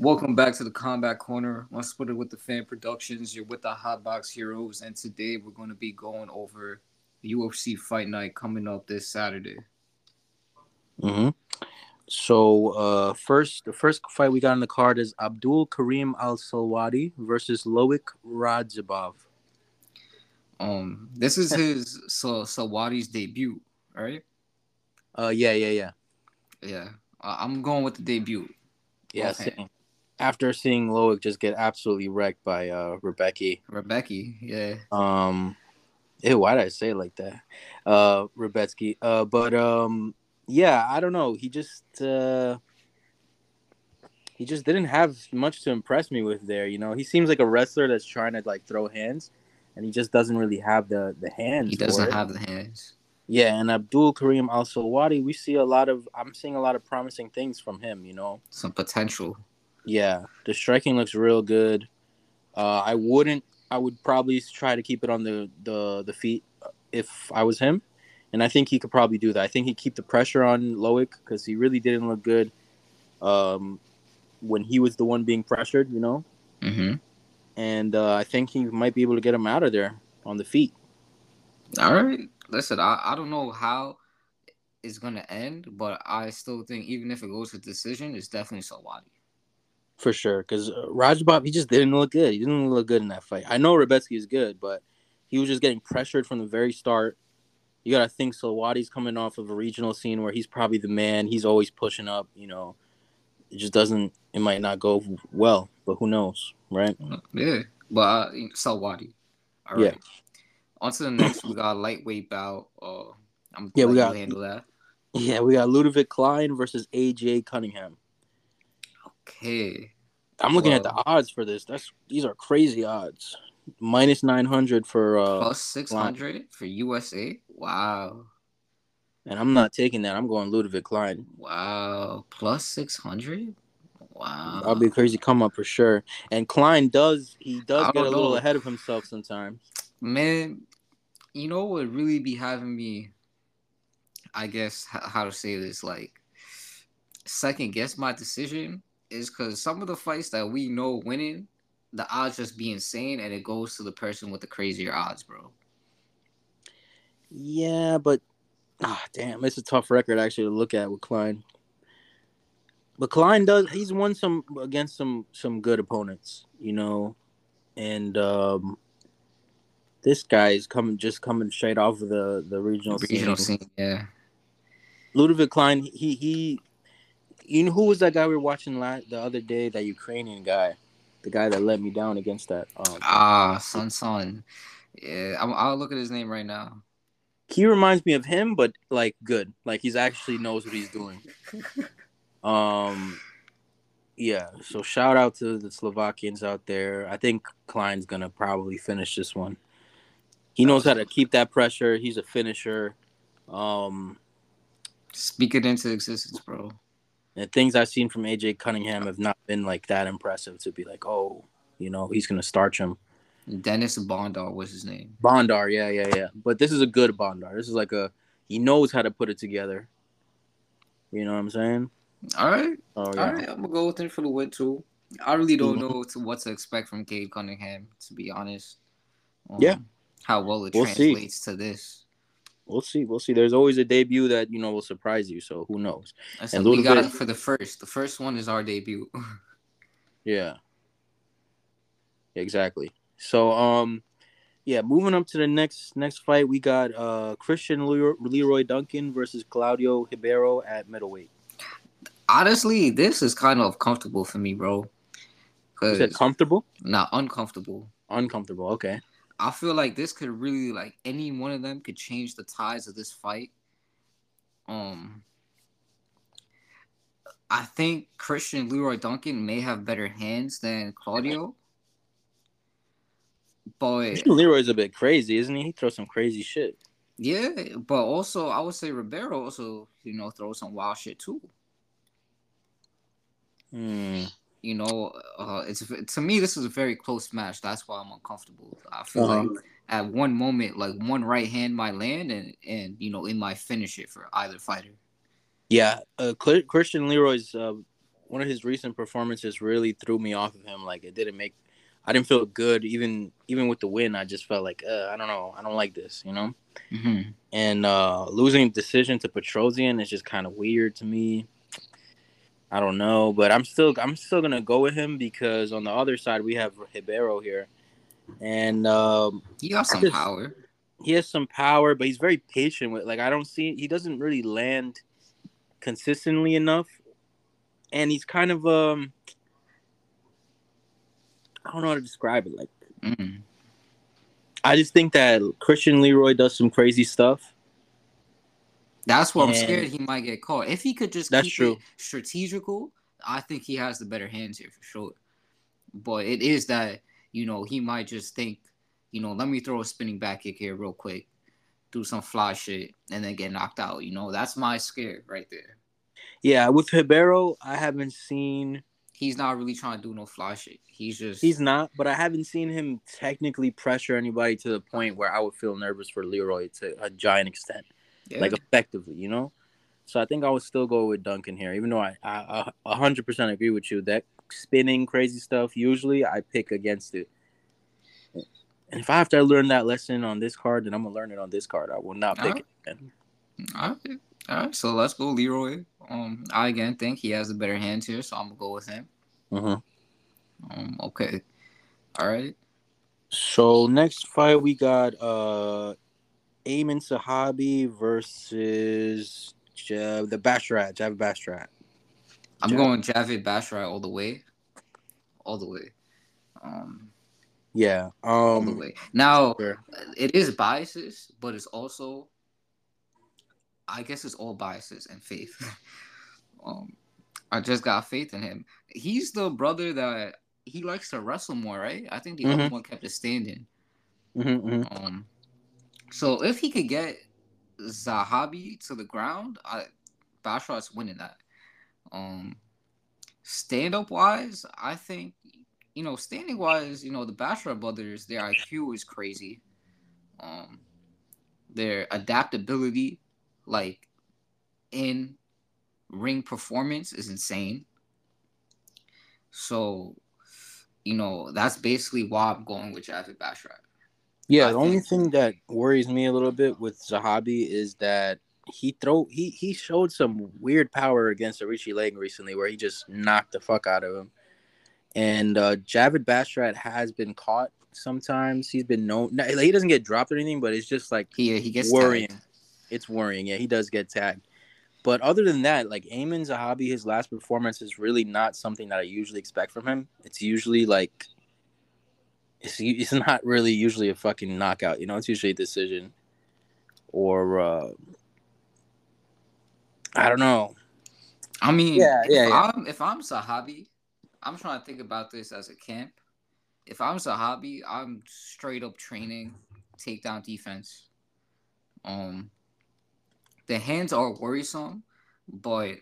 Welcome back to the Combat Corner on Splitter with the Fan Productions. You're with the Hotbox Heroes, and today we're going to be going over the UFC Fight Night coming up this Saturday. So the first fight we got on the card is Abdul Karim Al Sawadi versus Loik Radzhabov. This is his Sawadi's debut, right? Yeah. I'm going with the debut. Yeah, okay. Same. After seeing Loik just get absolutely wrecked by Rębecki. Rębecki, yeah. Ew, why did I say it like that? Rębecki. Yeah, I don't know. He just didn't have much to impress me with there. You know, he seems like a wrestler that's trying to like throw hands, and he just doesn't really have the hands. He doesn't have the hands. Yeah, and Abdul Karim Al Sawadi, I'm seeing a lot of promising things from him. You know, some potential. Yeah, the striking looks real good. I would probably try to keep it on the feet if I was him. And I think he could probably do that. I think he'd keep the pressure on Loik because he really didn't look good when he was the one being pressured, you know? Mm-hmm. And I think he might be able to get him out of there on the feet. All right. Listen, I don't know how it's going to end, but I still think even if it goes to decision, it's definitely Sawadi. For sure. Because Radzhabov, he just didn't look good. He didn't look good in that fight. I know Rębecki is good, but he was just getting pressured from the very start. You got to think Sawadi's coming off of a regional scene where he's probably the man. He's always pushing up, you know. It might not go well, but who knows, right? Yeah, but Sawadi. All right. Yeah. On to the next, we got a lightweight bout. Handle that. Yeah, we got Ľudovít Klein versus AJ Cunningham. Okay. I'm looking at the odds for this. These are crazy odds. Minus 900 for plus 600 Klein. For USA. Wow. And I'm not taking that. I'm going Ľudovít Klein. Wow. Plus 600. Wow. That'll be a crazy come up for sure. And Klein does get a little ahead of himself sometimes. Man, you know what really be having me, I guess how to say this, like second guess my decision is because some of the fights that we know winning, the odds just be insane, and it goes to the person with the crazier odds, bro. Yeah, but damn, it's a tough record actually to look at with Klein. But Klein he's won some against some good opponents, you know, and this guy is coming straight off of the regional scene. Yeah. Ľudovít Klein, he, you know, who was that guy we were watching the other day? That Ukrainian guy. The guy that let me down against that. Son. Yeah, I'll look at his name right now. He reminds me of him, but like good, like he's actually knows what he's doing. Yeah. So shout out to the Slovakians out there. I think Klein's gonna probably finish this one. He knows how to keep that pressure. He's a finisher. Speak it into existence, bro. The things I've seen from AJ Cunningham have not been like that impressive to be like, oh, you know, he's gonna starch him. Denys Bondar was his name. Bondar, yeah. But this is a good Bondar. This is like he knows how to put it together. You know what I'm saying? All right. Oh, yeah. All right, I'm gonna go with him for the win too. I really don't know what to expect from Gabe Cunningham, to be honest. How well it translates to this. We'll see. There's always a debut that, you know, will surprise you, so who knows? And we got it for the first. The first one is our debut. Yeah. Exactly. So, moving up to the next fight, we got Christian Leroy Duncan versus Claudio Ribeiro at middleweight. Honestly, this is kind of comfortable for me, bro. You said comfortable? Nah, uncomfortable. Uncomfortable, okay. I feel like this could really, like, any one of them could change the tides of this fight. I think Christian Leroy Duncan may have better hands than Claudio. But Christian Leroy's a bit crazy, isn't he? He throws some crazy shit. Yeah, but also, I would say Ribeiro also, you know, throws some wild shit, too. You know, it's to me, this is a very close match. That's why I'm uncomfortable. I feel like at one moment, like one right hand might land and you know, it might finish it for either fighter. Yeah, Christian Leroy's one of his recent performances really threw me off of him. Like, it didn't make – I didn't feel good. Even with the win, I just felt like, I don't know. I don't like this, you know? Mm-hmm. And losing decision to Petrosian is just kind of weird to me. I don't know. But I'm still going to go with him because on the other side, we have Ribeiro here. And he has some power. He has some power, but he's very patient with. Like, I don't see. He doesn't really land consistently enough, and he's kind of I don't know how to describe it. Like, mm-hmm. I just think that Christian Leroy does some crazy stuff. That's what I'm scared he might get caught. If he could just keep it strategical, I think he has the better hands here for sure. But it is that. You know, he might just think, you know, let me throw a spinning back kick here real quick, do some fly shit, and then get knocked out. You know, that's my scare right there. Yeah, with Ribeiro, I haven't seen... He's not really trying to do no fly shit. He's not, but I haven't seen him technically pressure anybody to the point where I would feel nervous for Leroy to a giant extent. Yeah. Like, effectively, you know? So I think I would still go with Duncan here, even though I 100% agree with you that... Spinning crazy stuff. Usually, I pick against it. And if I have to learn that lesson on this card, then I'm gonna learn it on this card. I will not pick it again. All right. So let's go, Leroy. I again think he has the better hands here, so I'm gonna go with him. Mm-hmm. Okay. All right. So next fight we got Aiemann Zahabi versus Javid Basharat. I'm going Javid Basharat all the way. Yeah, all the way. Now, sure. It is biases, but it's also, I guess it's all biases and faith. I just got faith in him. He's the brother that he likes to wrestle more, right? I think the other one kept it standing. Mm-hmm. So if he could get Zahabi to the ground, Basharat's winning that. Stand-up wise, I think, you know, standing wise, you know, the Basharat brothers, their IQ is crazy. Their adaptability, like, in ring performance is insane. So, you know, that's basically why I'm going with Javid Basharat. Yeah, only thing that worries me a little bit with Zahabi is that He showed some weird power against Arishi Lang recently where he just knocked the fuck out of him. And Javid Basharat has been caught sometimes. He's been known. Like, he doesn't get dropped or anything, but it's just like he gets worrying. Tagged. It's worrying. Yeah, he does get tagged. But other than that, like Aiemann Zahabi, his last performance is really not something that I usually expect from him. It's usually like it's not really usually a fucking knockout. You know, it's usually a decision or... I don't know. I mean, If I'm Zahabi, I'm trying to think about this as a camp. If I'm Zahabi, I'm straight up training takedown defense. The hands are worrisome, but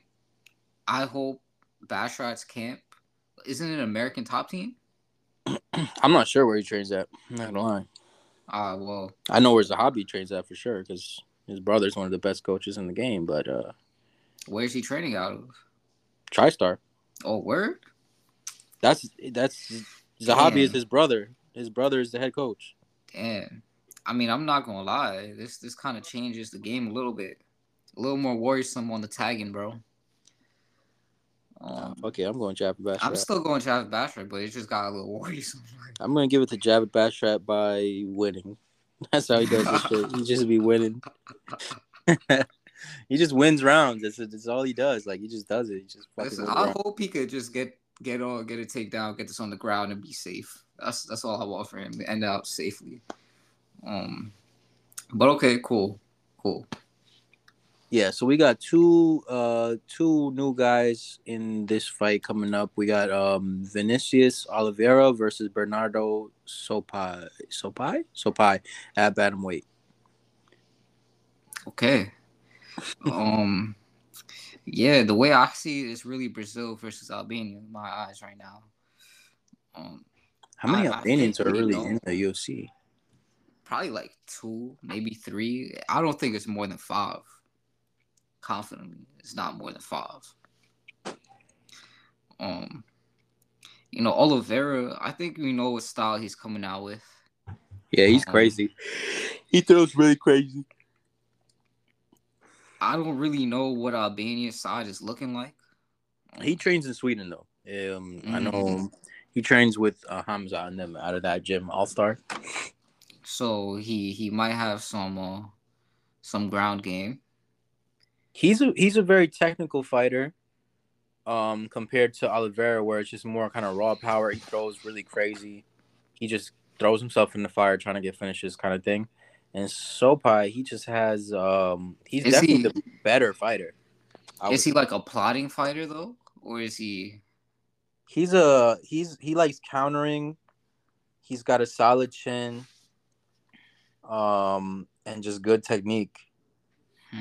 I hope Basharat's camp isn't an American top team. I'm not sure where he trains at. I'm not gonna lie. Well, I know where Zahabi trains at for sure because his brother's one of the best coaches in the game, but where's he training out of? TriStar. Oh, word? That's Zahabi is his brother. His brother is the head coach. Damn. I mean, I'm not gonna lie. This kind of changes the game a little bit. A little more worrisome on the tagging, bro. Okay, I'm going Javid Basharat. I'm still going Javid Basharat, but it just got a little worrisome. I'm gonna give it to Javid Basharat by winning. That's how he does this shit. He just be winning. He just wins rounds. That's all he does. Like, he just does it. He just fucking wins rounds. I hope he could just get a takedown, get this on the ground, and be safe. That's all I want for him to end out safely. But okay, cool. Yeah, so we got two new guys in this fight coming up. We got Vinicius Oliveira versus Bernardo Sopaj at bantamweight. Okay. Yeah, the way I see it is really Brazil versus Albania in my eyes right now. How many Albanians are really in the UFC? Probably like 2, maybe 3. I don't think it's more than 5. Confidently, it's not more than 5. You know, Oliveira, I think we know what style he's coming out with. Yeah, he's crazy. He throws really crazy. I don't really know what Albania's side is looking like. He trains in Sweden, though. I know he trains with Hamza and them out of that gym, All-Star. So he might have some ground game. He's a very technical fighter. Compared to Oliveira, where it's just more kind of raw power. He throws really crazy. He just throws himself in the fire trying to get finishes kind of thing. And Sopaj, he just has he's definitely the better fighter. Is he like a plotting fighter though? Or is he he likes countering. He's got a solid chin and just good technique.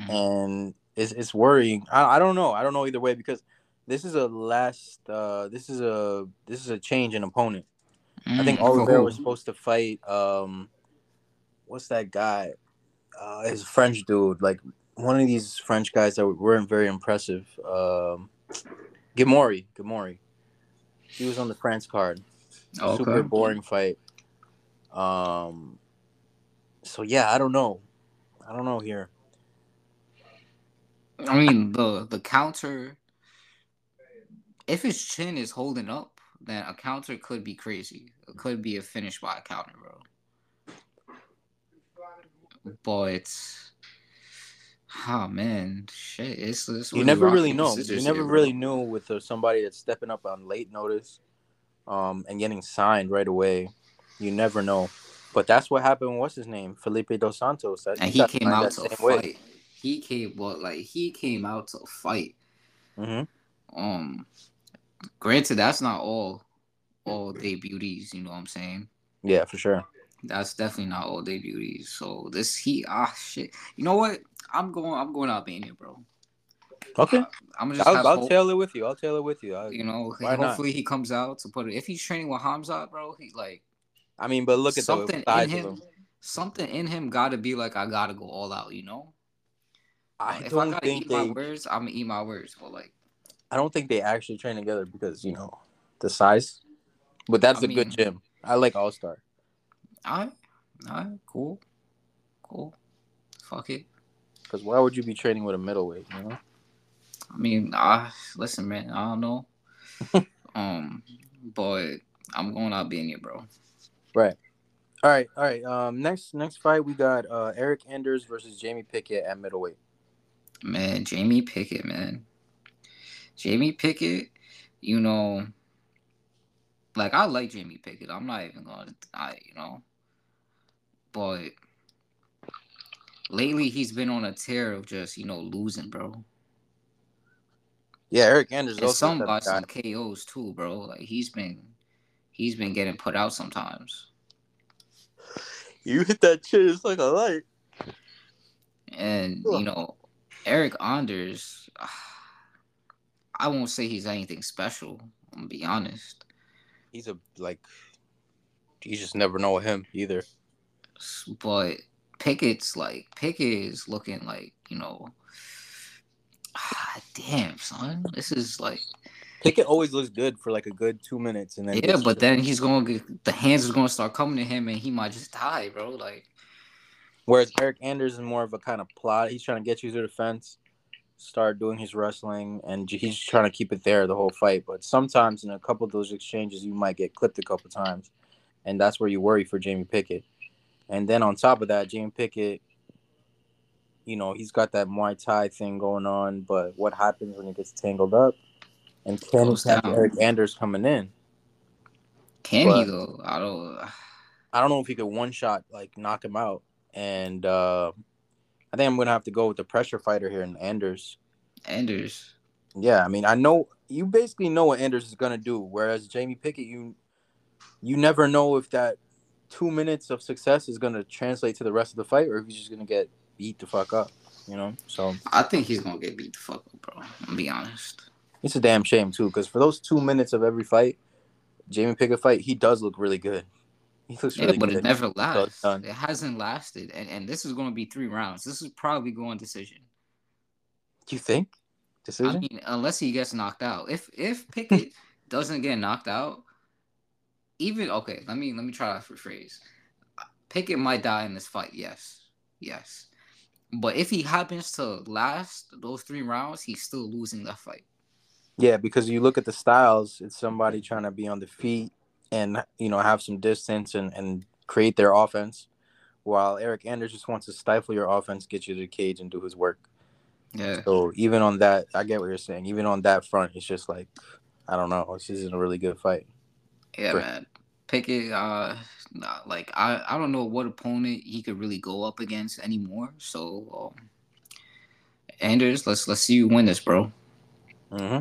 And it's worrying. I don't know. I don't know either way because this is a this is a change in opponent. I think Oliveira was supposed to fight what's that guy? His French dude, like one of these French guys that weren't very impressive. Gamori. He was on the France card. Okay. Super boring fight. So yeah, I don't know here. I mean the counter. If his chin is holding up, then a counter could be crazy. It could be a finish by a counter, bro. But, shit. It's you never really know. You never really knew with somebody that's stepping up on late notice and getting signed right away. You never know. But that's what happened. What's his name? Felipe Dos Santos. He came out to fight. Mm-hmm. Granted, that's not all debutees, you know what I'm saying? Yeah, for sure. That's definitely not all debutees. So this shit. You know what? I'm going Albania, bro. Okay. I'll tail it with you. You know, hopefully he comes out to put it. If he's training with Hamza, bro, he like. I mean, but look at something in him. Something in him gotta be like, I gotta go all out. You know. I'm gonna eat my words. But like. I don't think they actually train together because, you know, the size. But that's a good gym. I like All-Star. All right. Cool. Fuck it. Because why would you be training with a middleweight, you know? I mean, listen, man, I don't know. But I'm going out being here, bro. Right. All right. Next fight, we got Eric Anders versus Jamie Pickett at middleweight. Man, Jamie Pickett, man. Jamie Pickett, you know, like, I like Jamie Pickett. I'm not even going to deny, you know. But lately he's been on a tear of just, you know, losing, bro. Yeah, Eric Anders also. Some KOs too, bro. Like, he's been getting put out sometimes. You hit that shit, it's like a light. And, you know, Eric Anders... I won't say he's anything special. I'm gonna be honest. You just never know him either. But Pickett is looking like, you know, damn son, this is like. Pickett always looks good for like a good 2 minutes, and then then he's gonna get the hands is gonna start coming to him, and he might just die, bro. Like, whereas Eric Anders is more of a kind of plot. He's trying to get you through the fence. Start doing his wrestling, and he's trying to keep it there the whole fight. But sometimes in a couple of those exchanges, you might get clipped a couple times, and that's where you worry for Jamie Pickett. And then on top of that, Jamie Pickett, you know, he's got that Muay Thai thing going on, but what happens when it gets tangled up? And can he have Eric Anders coming in? Can he though? I don't know if he could one shot like knock him out, and I think I'm going to have to go with the pressure fighter here in Anders. Anders? Yeah, I mean, I know... You basically know what Anders is going to do, whereas Jamie Pickett, you never know if that 2 minutes of success is going to translate to the rest of the fight or if he's just going to get beat the fuck up, you know? So I think he's going to get beat the fuck up, bro. I'm going to be honest. It's a damn shame, too, because for those 2 minutes of every fight, Jamie Pickett fight, he does look really good. He looks really good. It never lasts. It hasn't lasted. And this is going to be 3 rounds. This is probably going decision. Do you think? Decision? I mean, unless he gets knocked out. If Pickett doesn't get knocked out, even okay, let me try that rephrase. Pickett might die in this fight, yes. But if he happens to last those 3 rounds, he's still losing that fight. Yeah, because you look at the styles, it's somebody trying to be on the feet and, you know, have some distance and create their offense, while Eric Anders just wants to stifle your offense, get you to the cage, and do his work. Yeah. So even on that, I get what you're saying. Even on that front, it's just like, I don't know. This isn't a really good fight. Yeah, man. Pickett, I don't know what opponent he could really go up against anymore. So, Anders, let's see you win this, bro. Mm-hmm.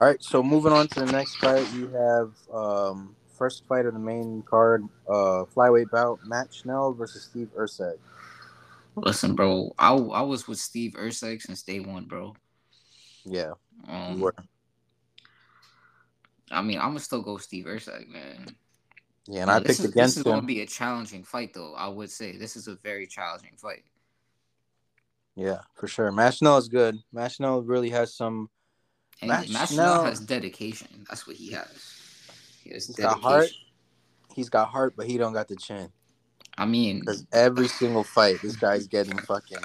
All right, so moving on to the next fight, we have first fight of the main card, flyweight bout, Matt Schnell versus Steve Erceg. Listen, bro, I was with Steve Erceg since day one, bro. Yeah, you were. I mean, I'm going to still go Steve Erceg, man. Yeah, and I picked against him. This is going to be a challenging fight, though. I would say this is a very challenging fight. Yeah, for sure. Matt Schnell is good. Matt Schnell really has some... Matt Schnell has dedication. That's what he has. He's dedication. Got heart. He's got heart, but he don't got the chin. I mean... Because every single fight, this guy's getting fucking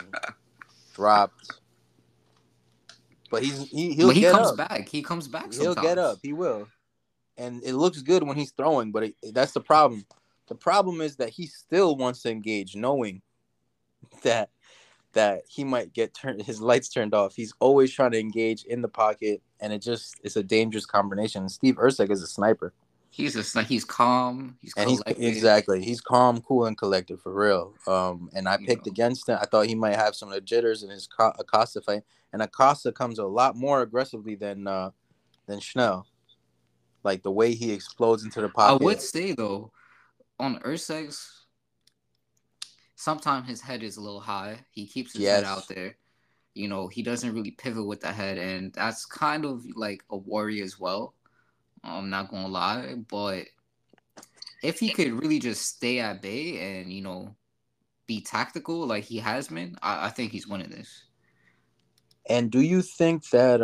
dropped. But he comes back. He comes back sometimes. He'll get up. He will. And it looks good when he's throwing, but that's the problem. The problem is that he still wants to engage, knowing that he might get his lights turned off. He's always trying to engage in the pocket, and it's a dangerous combination. And Steve Erceg is a sniper. He's calm. He's collected. Exactly. He's calm, cool, and collected for real. And I picked against him. I thought he might have some of the jitters in his Acosta fight. And Acosta comes a lot more aggressively than Schnell. Like the way he explodes into the pocket. I would say though, on Erceg's, sometimes his head is a little high. He keeps his head out there. You know, he doesn't really pivot with the head, and that's kind of like a worry as well. I'm not going to lie, but if he could really just stay at bay and, you know, be tactical like he has been, I think he's winning this. And do you think that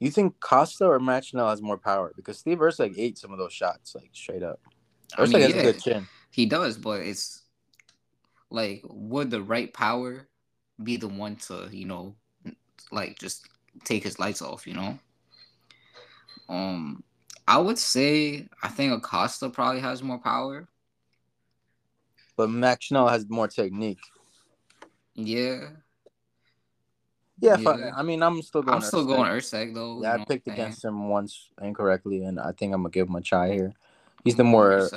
you think Costa or Matt Schnell has more power? Because Steve Erceg ate some of those shots, like straight up. Erceg has a good chin. He does, but it's like, would the right power be the one to, you know, like just take his lights off, you know? I would say I think Acosta probably has more power, but Matt Schnell has more technique. Yeah. I'm still going Erceg though. Yeah, I picked against him once incorrectly, and I think I'm gonna give him a try here. He's the more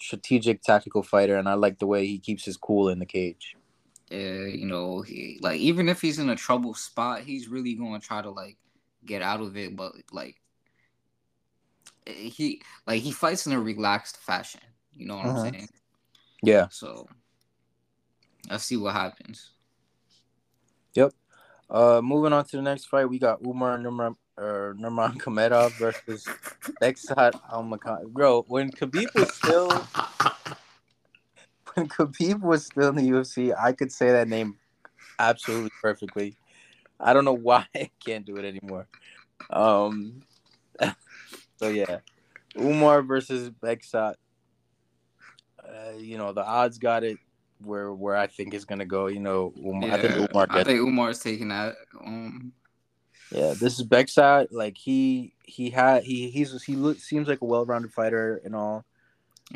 strategic, tactical fighter, and I like the way he keeps his cool in the cage. Yeah, you know, he like even if he's in a trouble spot, he's really gonna try to like get out of it, but he fights in a relaxed fashion. You know what I'm saying? Yeah. So let's see what happens. Yep. Moving on to the next fight, we got Umar Nurmagomedov versus Bekzat Almakan. Bro, when Khabib was still in the UFC, I could say that name absolutely perfectly. I don't know why I can't do it anymore. So, yeah. Umar versus Bekzat. You know, the odds got it where I think it's going to go. You know, Umar, yeah, I think Umar's taking that. Yeah, this is Bekzat. Like, he seems like a well-rounded fighter and all.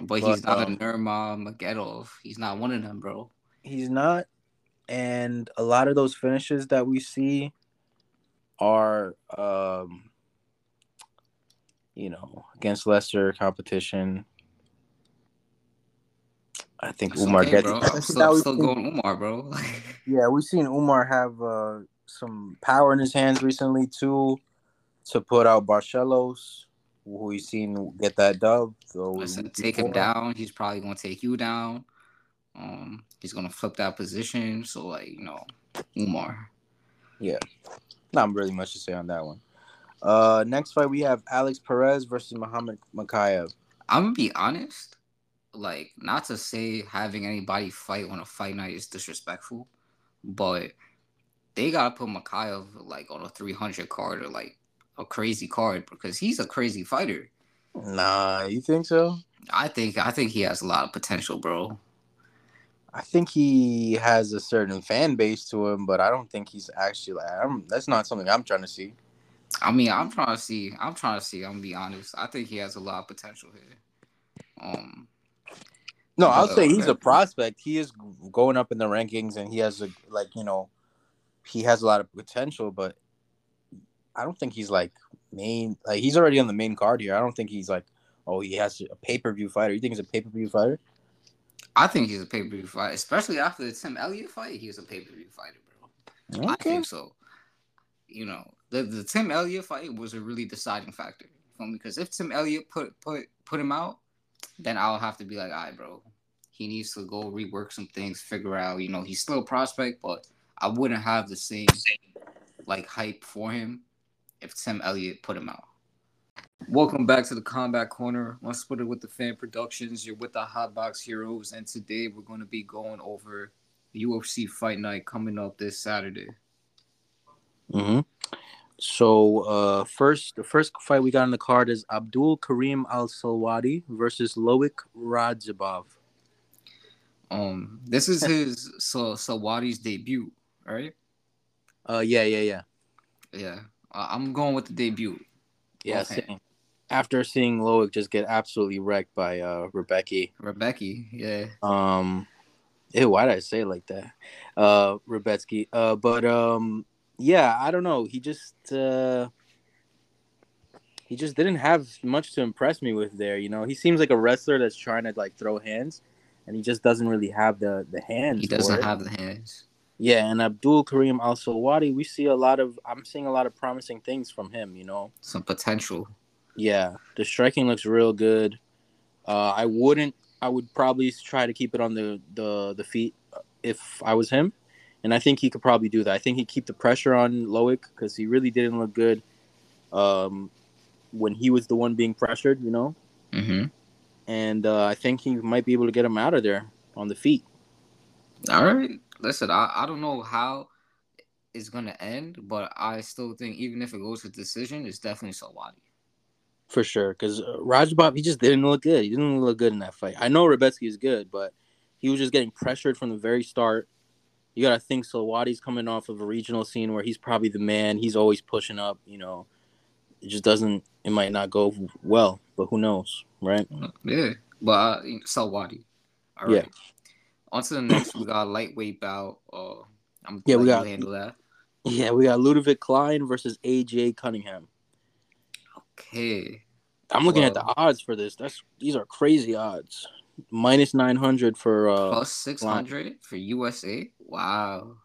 But he's not a Nurmagomedov. He's not one of them, bro. He's not. And a lot of those finishes that we see are, you know, against lesser competition. I think that's Umar gets it. I'm still going Umar, bro. Yeah, we've seen Umar have some power in his hands recently, too, to put out Barcelos, who we've seen get that dub. So listen, take him down. He's probably going to take you down. He's gonna flip that position, so like, you know, Umar. Yeah, not really much to say on that one. Next fight we have Alex Perez versus Muhammad Mokaev. I'm gonna be honest, like, not to say having anybody fight on a fight night is disrespectful, but they gotta put Mokaev like on a 300 card or like a crazy card because he's a crazy fighter. Nah, you think so? I think he has a lot of potential, bro. I think he has a certain fan base to him, but I don't think he's actually like. That's not something I'm trying to see. I mean, I'm trying to see. I'm gonna be honest. I think he has a lot of potential here. No, I'll say he's a prospect. He is going up in the rankings, and he has a he has a lot of potential. But I don't think he's like main. Like he's already on the main card here. I don't think he's like, oh, he has a pay-per-view fighter. You think he's a pay-per-view fighter? I think he's a pay-per-view fighter, especially after the Tim Elliott fight. He was a pay-per-view fighter, bro. Okay. I think so. You know, the Tim Elliott fight was a really deciding factor for me because if Tim Elliott put him out, then I'll have to be like, all right, bro, he needs to go rework some things, figure out, you know, he's still a prospect, but I wouldn't have the same like hype for him if Tim Elliott put him out. Welcome back to the Combat Corner. I'm Splitter with the Fan Productions. You're with the Hotbox Heroes, and today we're going to be going over UFC Fight Night coming up this Saturday. Mm-hmm. So, the first fight we got on the card is Abdul Karim Al Sawadi versus Loik Radzhabov. This is his Sawadi's debut, right? Yeah. I'm going with the debut. Yeah, okay. Same. After seeing Loik just get absolutely wrecked by Rębecki, yeah. Why did I say it like that? Rębecki. Yeah, I don't know. He just didn't have much to impress me with there, you know. He seems like a wrestler that's trying to like throw hands, and he just doesn't really have the hands. He doesn't have the hands. Yeah, and Abdul Karim Al Sawadi, I'm seeing a lot of promising things from him, you know. Some potential. Yeah, the striking looks real good. I would probably try to keep it on the feet if I was him, and I think he could probably do that. I think he'd keep the pressure on Loik because he really didn't look good when he was the one being pressured, you know. Mm-hmm. And I think he might be able to get him out of there on the feet. All right. Listen, I don't know how it's going to end, but I still think even if it goes to decision, it's definitely Sawadi. For sure, because Radzhabov, he just didn't look good. He didn't look good in that fight. I know Rębecki is good, but he was just getting pressured from the very start. You got to think Sawadi's coming off of a regional scene where he's probably the man. He's always pushing up, you know. It might not go well, but who knows, right? Yeah, but Sawadi. All right. Yeah. On to the next, we got a lightweight bout. Handle that. Yeah, we got Ľudovít Klein versus AJ Cunningham. Okay. I'm looking at the odds for this. These are crazy odds. Minus 900 for plus 600 Klein. For USA. Wow.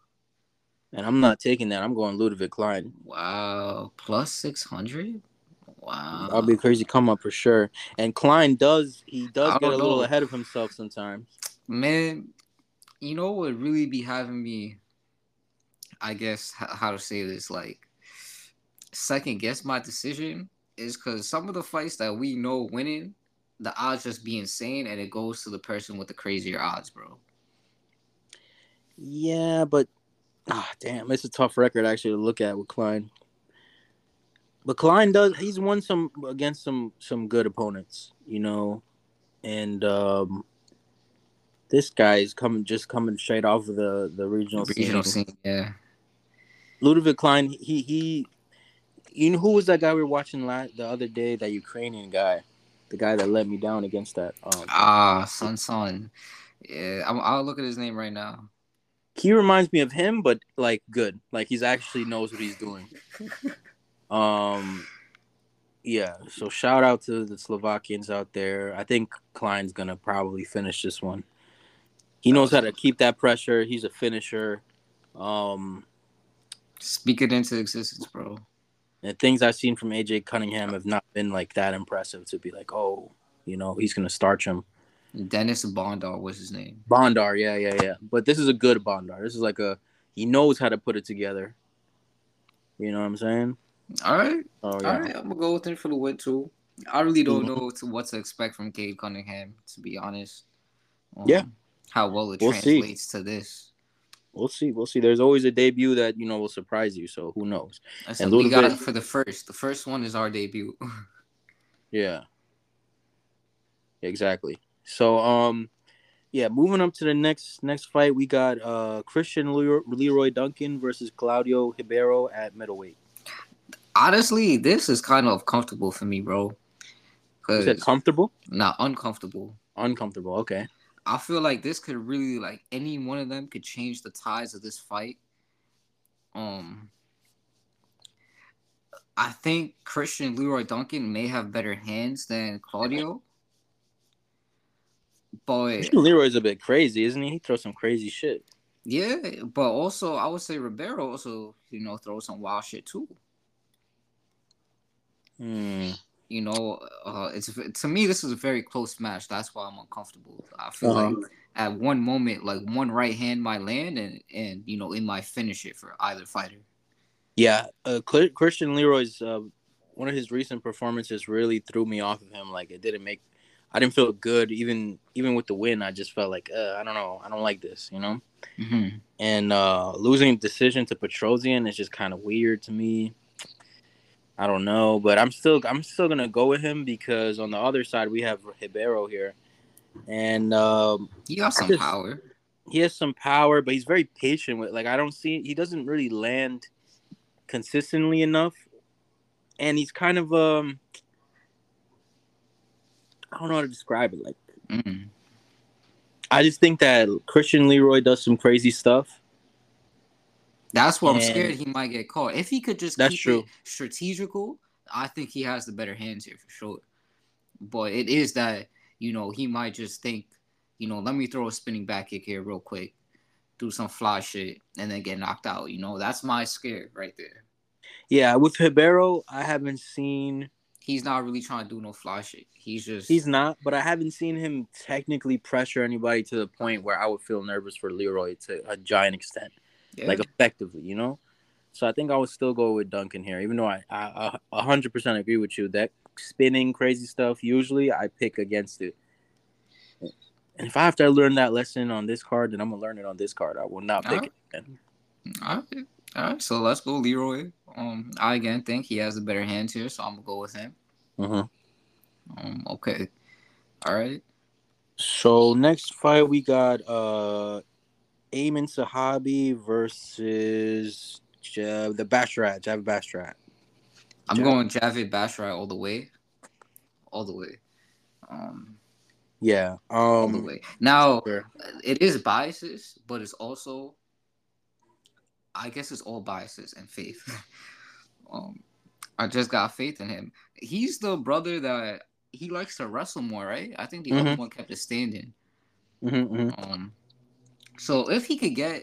And I'm not taking that. I'm going Ľudovít Klein. Wow. Plus 600? Wow. That'll be a crazy come up for sure. And Klein does get a little ahead of himself sometimes. Man, you know what would really be having me, I guess, how to say this, like, second-guess my decision is because some of the fights that we know winning, the odds just be insane, and it goes to the person with the crazier odds, bro. Yeah, but, damn, it's a tough record, actually, to look at with Klein. But Klein he's won some against some good opponents, you know, and, this guy is coming straight off of the regional scene. Yeah. Ľudovít Klein, he you know who was that guy we were watching the other day? That Ukrainian guy, the guy that let me down against that. Son. Yeah, I'll look at his name right now. He reminds me of him, but like good, like he's actually knows what he's doing. Yeah, so shout out to the Slovakians out there. I think Klein's gonna probably finish this one. He knows how to keep that pressure. He's a finisher. Speak it into existence, bro. The things I've seen from AJ Cunningham have not been like that impressive to be like, oh, you know, he's going to starch him. Denys Bondar was his name. Bondar, yeah. But this is a good Bondar. This is like he knows how to put it together. You know what I'm saying? All right. Oh, yeah. All right, I'm going to go with him for the win, too. I really don't know what to expect from Cade Cunningham, to be honest. How well it translates to this. We'll see. We'll see. There's always a debut that, you know, will surprise you. So who knows? And we got it for the first. The first one is our debut. Yeah. Exactly. So, yeah, moving up to the next fight, we got Christian Leroy Duncan versus Claudio Ribeiro at middleweight. Honestly, this is kind of comfortable for me, bro. You said comfortable? Nah, uncomfortable. Uncomfortable, okay. I feel like this could really, like, any one of them could change the ties of this fight. I think Christian Leroy Duncan may have better hands than Claudio. But Leroy's a bit crazy, isn't he? He throws some crazy shit. Yeah, but also I would say Ribeiro also, you know, throws some wild shit too. You know, it's, to me, this is a very close match. That's why I'm uncomfortable. I feel like at one moment, like one right hand might land and you know, it might finish it for either fighter. Yeah, Christian Leroy's one of his recent performances really threw me off of him. Like, it didn't make. I didn't feel good even with the win. I just felt like, I don't know. I don't like this, you know? Mm-hmm. And losing decision to Petrosian is just kind of weird to me. I don't know, but I'm still going to go with him because on the other side, we have Ribeiro here. And he has some power. He has some power, but he's very patient with, like, I don't see, he doesn't really land consistently enough. And he's kind of, I don't know how to describe it. Like, I just think that Christian Leroy does some crazy stuff. That's why I'm scared he might get caught. If he could just keep it strategical, I think he has the better hands here for sure. But it is that, you know, he might just think, you know, let me throw a spinning back kick here real quick, do some fly shit, and then get knocked out. You know, that's my scare right there. Yeah, with Ribeiro, I haven't seen... He's not really trying to do no fly shit. He's not, but I haven't seen him technically pressure anybody to the point where I would feel nervous for Leroy to a giant extent. Yeah. Like, effectively, you know? So I think I would still go with Duncan here, even though I 100% agree with you. That spinning crazy stuff, usually I pick against it. And if I have to learn that lesson on this card, then I'm going to learn it on this card. I will not pick it again. All right, so let's go Leroy. I, again, think he has the better hands here, so I'm going to go with him. Okay. All right. So next fight we got... Aiemann Zahabi versus Javid Basharat. I'm going Javid Basharat all the way. All the way. Yeah. All the way. Now, sure. It is biases, but it's also, I guess it's all biases and faith. I just got faith in him. He's the brother that he likes to wrestle more, right? I think the other one kept it standing. So if he could get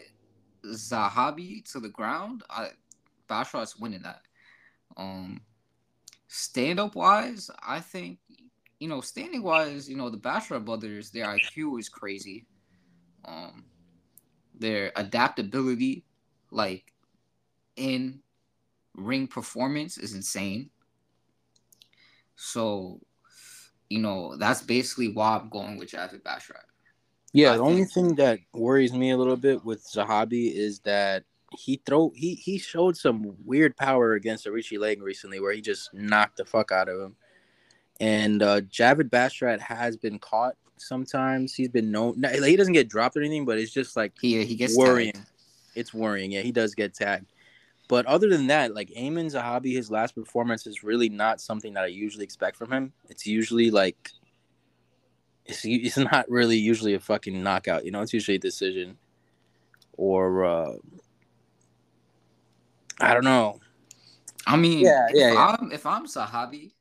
Zahabi to the ground, Basharat's winning that. Stand-up wise, I think, you know, standing wise, you know, the Basharat brothers, their IQ is crazy. Their adaptability, like in ring performance, is insane. So, you know, that's basically why I'm going with Javid Basharat. Yeah, the only thing that worries me a little bit with Zahabi is that he showed some weird power against Arishi Lang recently where he just knocked the fuck out of him. And Javid Basharat has been caught sometimes. He's been known. Like, he doesn't get dropped or anything, but it's just like he gets worrying. Tagged. It's worrying. Yeah, he does get tagged. But other than that, like Aiemann Zahabi, his last performance is really not something that I usually expect from him. It's usually like... It's not really usually a fucking knockout, you know? It's usually a decision or, I don't know. I mean, If I'm Zahabi,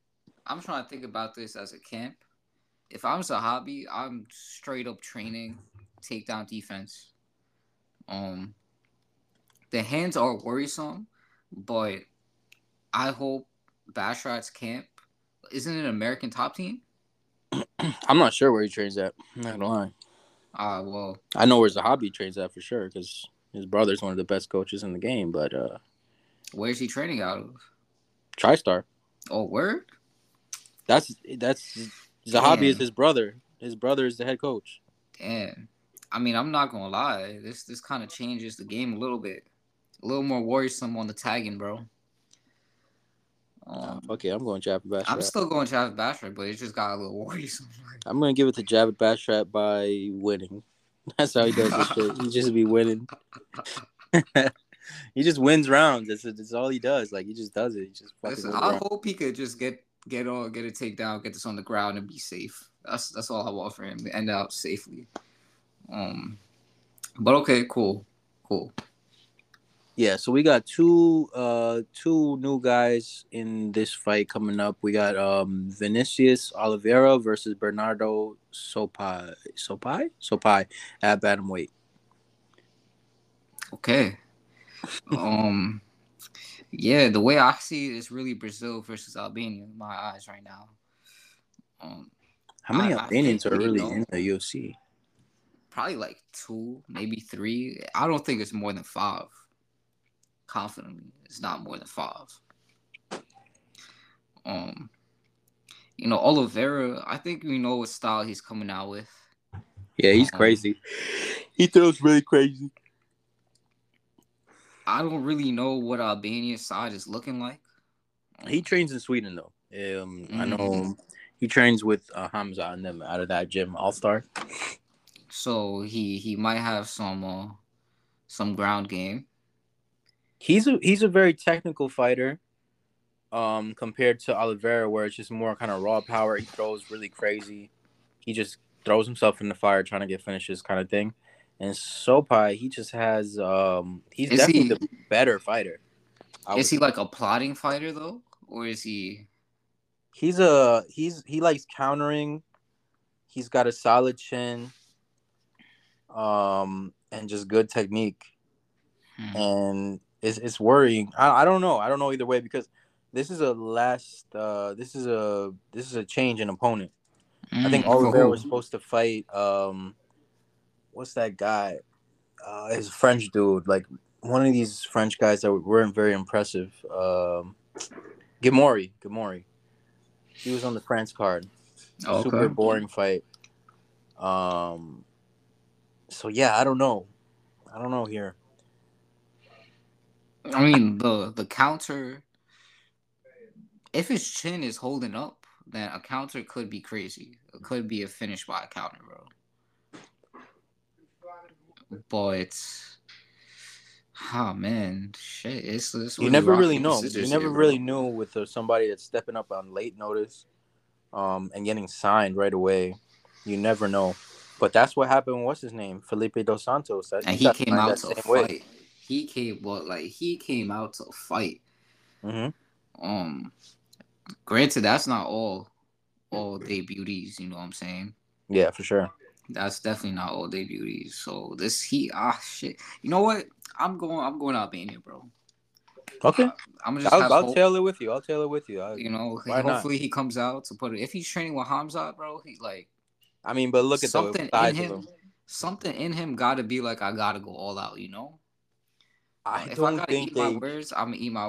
I'm trying to think about this as a camp. If I'm Zahabi, I'm straight up training takedown defense. The hands are worrisome, but I hope Basharat's camp isn't an American top team. I'm not sure where he trains at. I'm not gonna lie. Well, I know where Zahabi trains at for sure because his brother's one of the best coaches in the game. But where's he training out of? TriStar. Oh, word. That's Zahabi is his brother. His brother is the head coach. Damn. I mean, I'm not gonna lie, this kind of changes the game a little bit. A little more worrisome on the tagging, bro. Okay, I'm going Javid Basharat. I'm still going Javid Basharat, but it just got a little worrisome. I'm going to give it to Javid Basharat by winning. That's how he does this shit. He just be winning. He just wins rounds. That's all he does. Like, he just does it. He just fucking Listen, I hope he could just get a takedown, get this on the ground, and be safe. That's all I want for him, to end out safely. But okay, cool. Yeah, so we got two new guys in this fight coming up. We got Vinicius Oliveira versus Bernardo Sopaj at bantamweight. Okay. Yeah, the way I see it is really Brazil versus Albania in my eyes right now. How many Albanians are really in the UFC? Probably like 2, maybe 3. I don't think it's more than 5. Confidently, it's not more than 5. You know, Oliveira, I think we know what style he's coming out with. Yeah, he's crazy. He throws really crazy. I don't really know what Albania's side is looking like. He trains in Sweden, though. I know he trains with Hamza and them out of that gym, All-Star. So he might have some ground game. He's a very technical fighter, compared to Oliveira, where it's just more kind of raw power. He throws really crazy. He just throws himself in the fire trying to get finishes, kind of thing. And Sopaj, he just has he's definitely the better fighter. Is he like a plotting fighter though, or is he? He likes countering. He's got a solid chin, and just good technique, and. It's worrying. I don't know. I don't know either way, because this is a change in opponent. I think Oliveira was supposed to fight what's that guy? His French dude, like one of these French guys that weren't very impressive. Gamori. He was on the France card. Okay. Super boring fight. So yeah, I don't know here. I mean, the counter, if his chin is holding up, then a counter could be crazy. It could be a finish by a counter, bro. But, oh, man, shit. It's you never really know. You never really knew with somebody that's stepping up on late notice and getting signed right away. You never know. But that's what happened. What's his name? Felipe Dos Santos. And he came out to fight. He came out to fight. Mm-hmm. Granted, that's not all debutees. You know what I'm saying? Yeah, for sure. That's definitely not all debutees. So this shit. You know what? I'm going Albania, bro. Okay. I'll tail it with you. You know, hopefully he comes out to put it. If he's training with Hamza, bro, he like. I mean, but look at something in him. Something in him got to be like, I gotta go all out. You know. I'm gonna eat my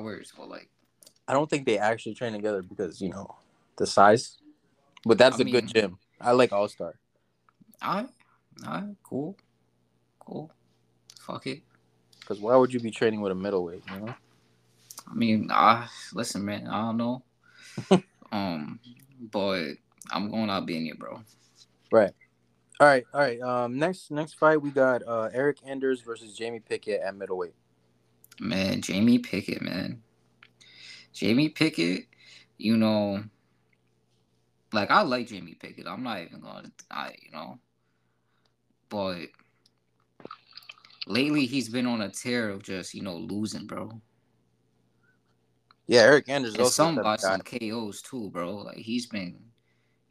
words. But like, I don't think they actually train together because you know the size. But that's a good gym. I like All Star. All right, cool. Fuck it. Because why would you be training with a middleweight? You know. I mean, listen, man. I don't know. But I'm going Albania, bro. Right. All right. Next fight we got Eric Anders versus Jamie Pickett at middleweight. Man, Jamie Pickett, you know, like, I like Jamie Pickett. I'm not even going to deny, you know. But lately he's been on a tear of just, you know, losing, bro. Yeah, Eric Anders and also. Some by some KOs, too, bro. Like, he's been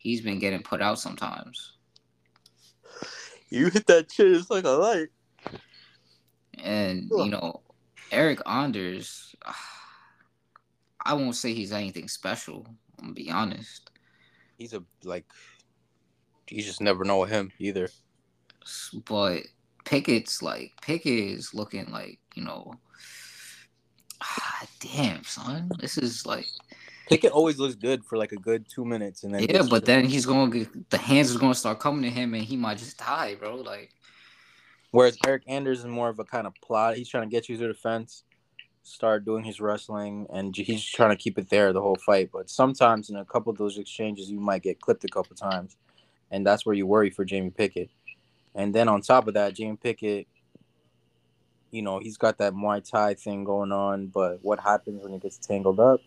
getting put out sometimes. You hit that shit, it's like a light. And, you know, Eric Anders, I won't say he's anything special. I'm gonna be honest. You just never know him either. But Pickett is looking like, you know, damn son, this is like. Pickett always looks good for like a good 2 minutes, and then then he's gonna get the hands is gonna start coming to him, and he might just die, bro. Like, Whereas Eric Anders is more of a kind of plot. He's trying to get you through the fence, start doing his wrestling, and he's trying to keep it there the whole fight. But sometimes in a couple of those exchanges, you might get clipped a couple times, and that's where you worry for Jamie Pickett. And then on top of that, Jamie Pickett, you know, he's got that Muay Thai thing going on, but what happens when it gets tangled up?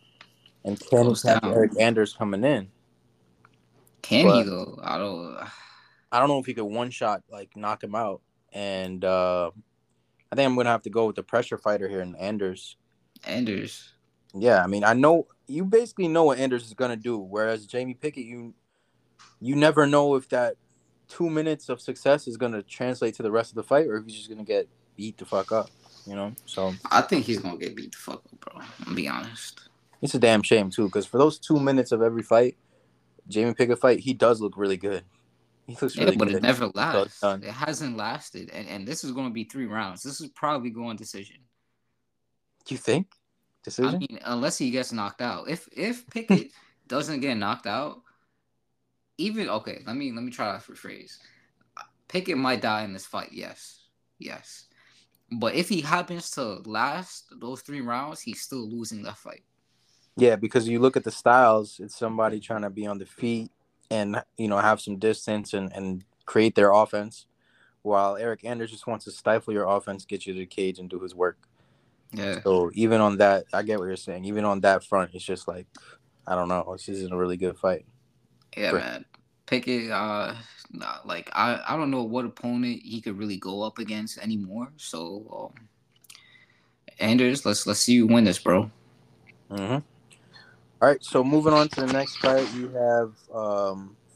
And can Eric Anders coming in? Can he though? I don't know if he could one shot like knock him out. And I think I'm gonna have to go with the pressure fighter here in Anders. Anders. Yeah, I mean, I know you basically know what Anders is gonna do, whereas Jamie Pickett, you never know if that 2 minutes of success is gonna translate to the rest of the fight, or if he's just gonna get beat the fuck up. You know, so I think he's gonna get beat the fuck up, bro. I'm gonna be honest. It's a damn shame too, because for those 2 minutes of every fight, Jamie Pickett fight, he does look really good. He looks really good. It never lasts. It hasn't lasted, and this is going to be 3 rounds. This is probably going decision. You think? Decision? I mean, unless he gets knocked out. If Pickett doesn't get knocked out, let me try to rephrase. Pickett might die in this fight. Yes. But if he happens to last those 3 rounds, he's still losing that fight. Yeah, because you look at the styles, it's somebody trying to be on the feet and, you know, have some distance and create their offense, while Eric Anders just wants to stifle your offense, get you to the cage, and do his work. Yeah. So even on that, I get what you're saying. Even on that front, it's just like, I don't know. This isn't a really good fight. Yeah, man. Pickett, I don't know what opponent he could really go up against anymore. So, Anders, let's see you win this, bro. Mm-hmm. All right, so moving on to the next fight, we have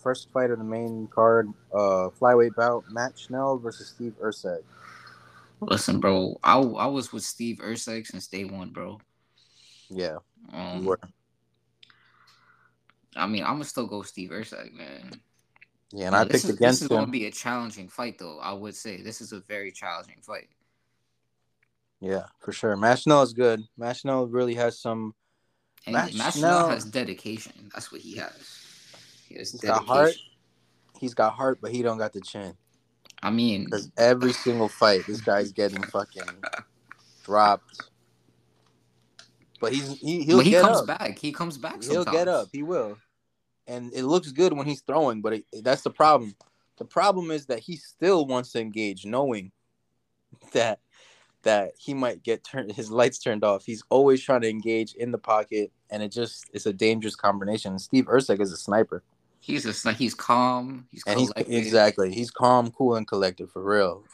first fight of the main card, flyweight bout, Matt Schnell versus Steve Erceg. Listen, bro, I was with Steve Erceg since day one, bro. Yeah, you were. I mean, I'm going to still go Steve Erceg, man. Yeah, and I picked against him. This is going to be a challenging fight, though, I would say. This is a very challenging fight. Yeah, for sure. Matt Schnell is good. Matt Schnell really has some... And Matt Schnell has dedication. That's what he has. He's got heart. He's got heart, but he don't got the chin. I mean, because every single fight, this guy's getting fucking dropped. But he comes back. He comes back. He'll get up. He will. And it looks good when he's throwing, but that's the problem. The problem is that he still wants to engage, knowing that he might get his lights turned off. He's always trying to engage in the pocket, and it's a dangerous combination. Steve Erceg is a sniper. He's calm. He's calm, cool, and collected for real.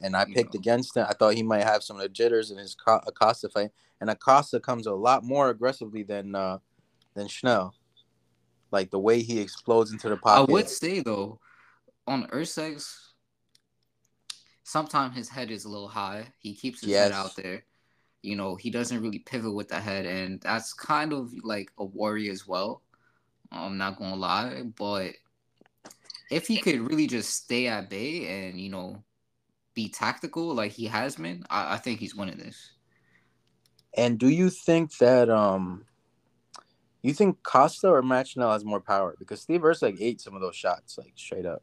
And I picked against him. I thought he might have some of the jitters in his Acosta fight, and Acosta comes a lot more aggressively than Schnell. Like the way he explodes into the pocket. I would say though, on Erceg's, sometimes his head is a little high. He keeps his head out there. You know, he doesn't really pivot with the head, and that's kind of like a worry as well. I'm not going to lie, but if he could really just stay at bay and, you know, be tactical like he has been, I think he's winning this. And do you think that you think Costa or Matt Schnell has more power? Because Steve Erceg ate some of those shots, like straight up.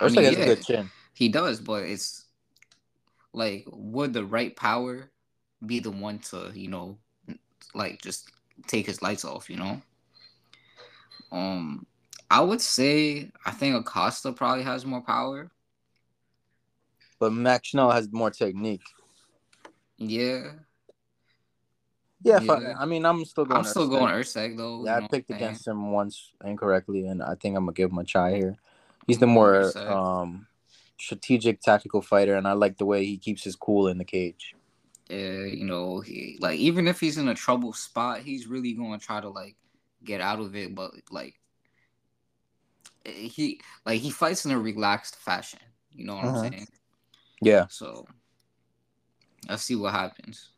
Erceg has a good chin. He does, but it's like, would the right power be the one to, you know, like just take his lights off, you know? I would say I think Acosta probably has more power. But Matt Schnell has more technique. Yeah. I'm still going Erceg though. Yeah, I picked against him once incorrectly, and I think I'm gonna give him a try here. He's the more strategic tactical fighter, and I like the way he keeps his cool in the cage. Yeah, you know, he, like, even if he's in a trouble spot, he's really going to try to like get out of it, but he fights in a relaxed fashion, you know what I'm saying? Yeah. So let's see what happens.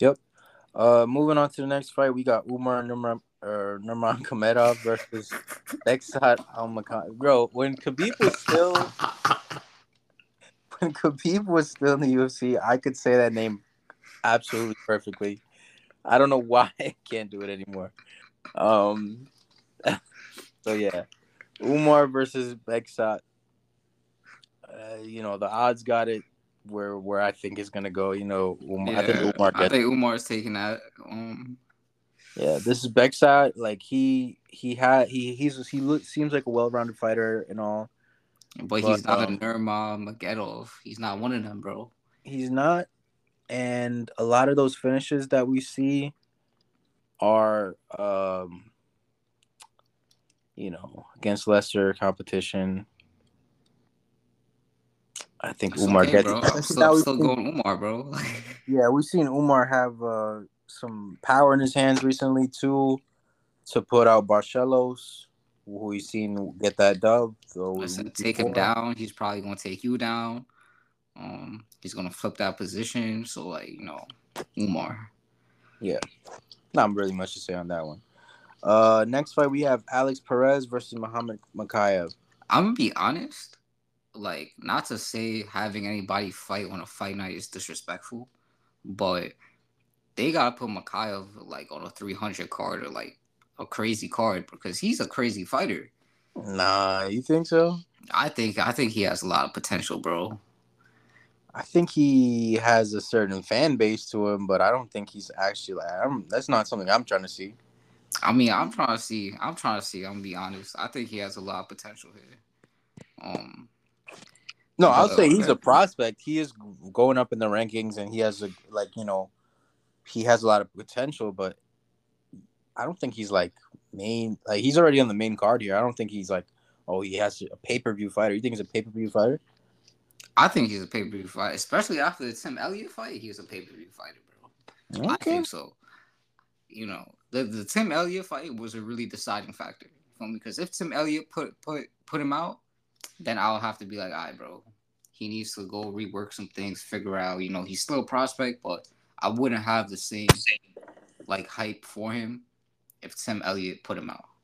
Yep. Moving on to the next fight, we got Umar Nurmagomedov versus Bekzat Almakan. Bro, when Khabib was still in the UFC, I could say that name absolutely perfectly. I don't know why I can't do it anymore. So yeah, Umar versus Bekzat. you know, the odds got it where I think it's gonna go. You know, I think Umar's taking that. Yeah, this is Bekzat. Like he seems like a well-rounded fighter and all. But he's not a Nurmagomedov. He's not one of them, bro. He's not. And a lot of those finishes that we see are, you know, against lesser competition. I think Umar gets it. I'm still going Umar, bro. Yeah, we've seen Umar have some power in his hands recently, too, to put out Barcelos, who we've seen get that dub. So listen, take him down. He's probably going to take you down. He's going to flip that position. So, like, you know, Umar. Yeah. Not really much to say on that one. Next fight, we have Alex Perez versus Muhammad Mokaev. I'm going to be honest. Like, not to say having anybody fight on a fight night is disrespectful, but they got to put Mokaev, like, on a 300 card or, like, a crazy card because he's a crazy fighter. Nah, you think so? I think he has a lot of potential, bro. I think he has a certain fan base to him, but I don't think he's actually like. That's not something I'm trying to see. I mean, I'm trying to see. I'm gonna be honest. I think he has a lot of potential here. No, I'll say he's a prospect. He is going up in the rankings, and he has he has a lot of potential. But I don't think he's like main. Like he's already on the main card here. I don't think he's like, oh, he has a pay-per-view fighter. You think he's a pay-per-view fighter? I think he's a pay-per-view fighter, especially after the Tim Elliott fight. He was a pay-per-view fighter, bro. Okay. I think so. You know, the Tim Elliott fight was a really deciding factor for me because if Tim Elliott put him out, then I'll have to be like, all right, bro, he needs to go rework some things, figure out. You know, he's still a prospect, but I wouldn't have the same like hype for him if Tim Elliott put him out.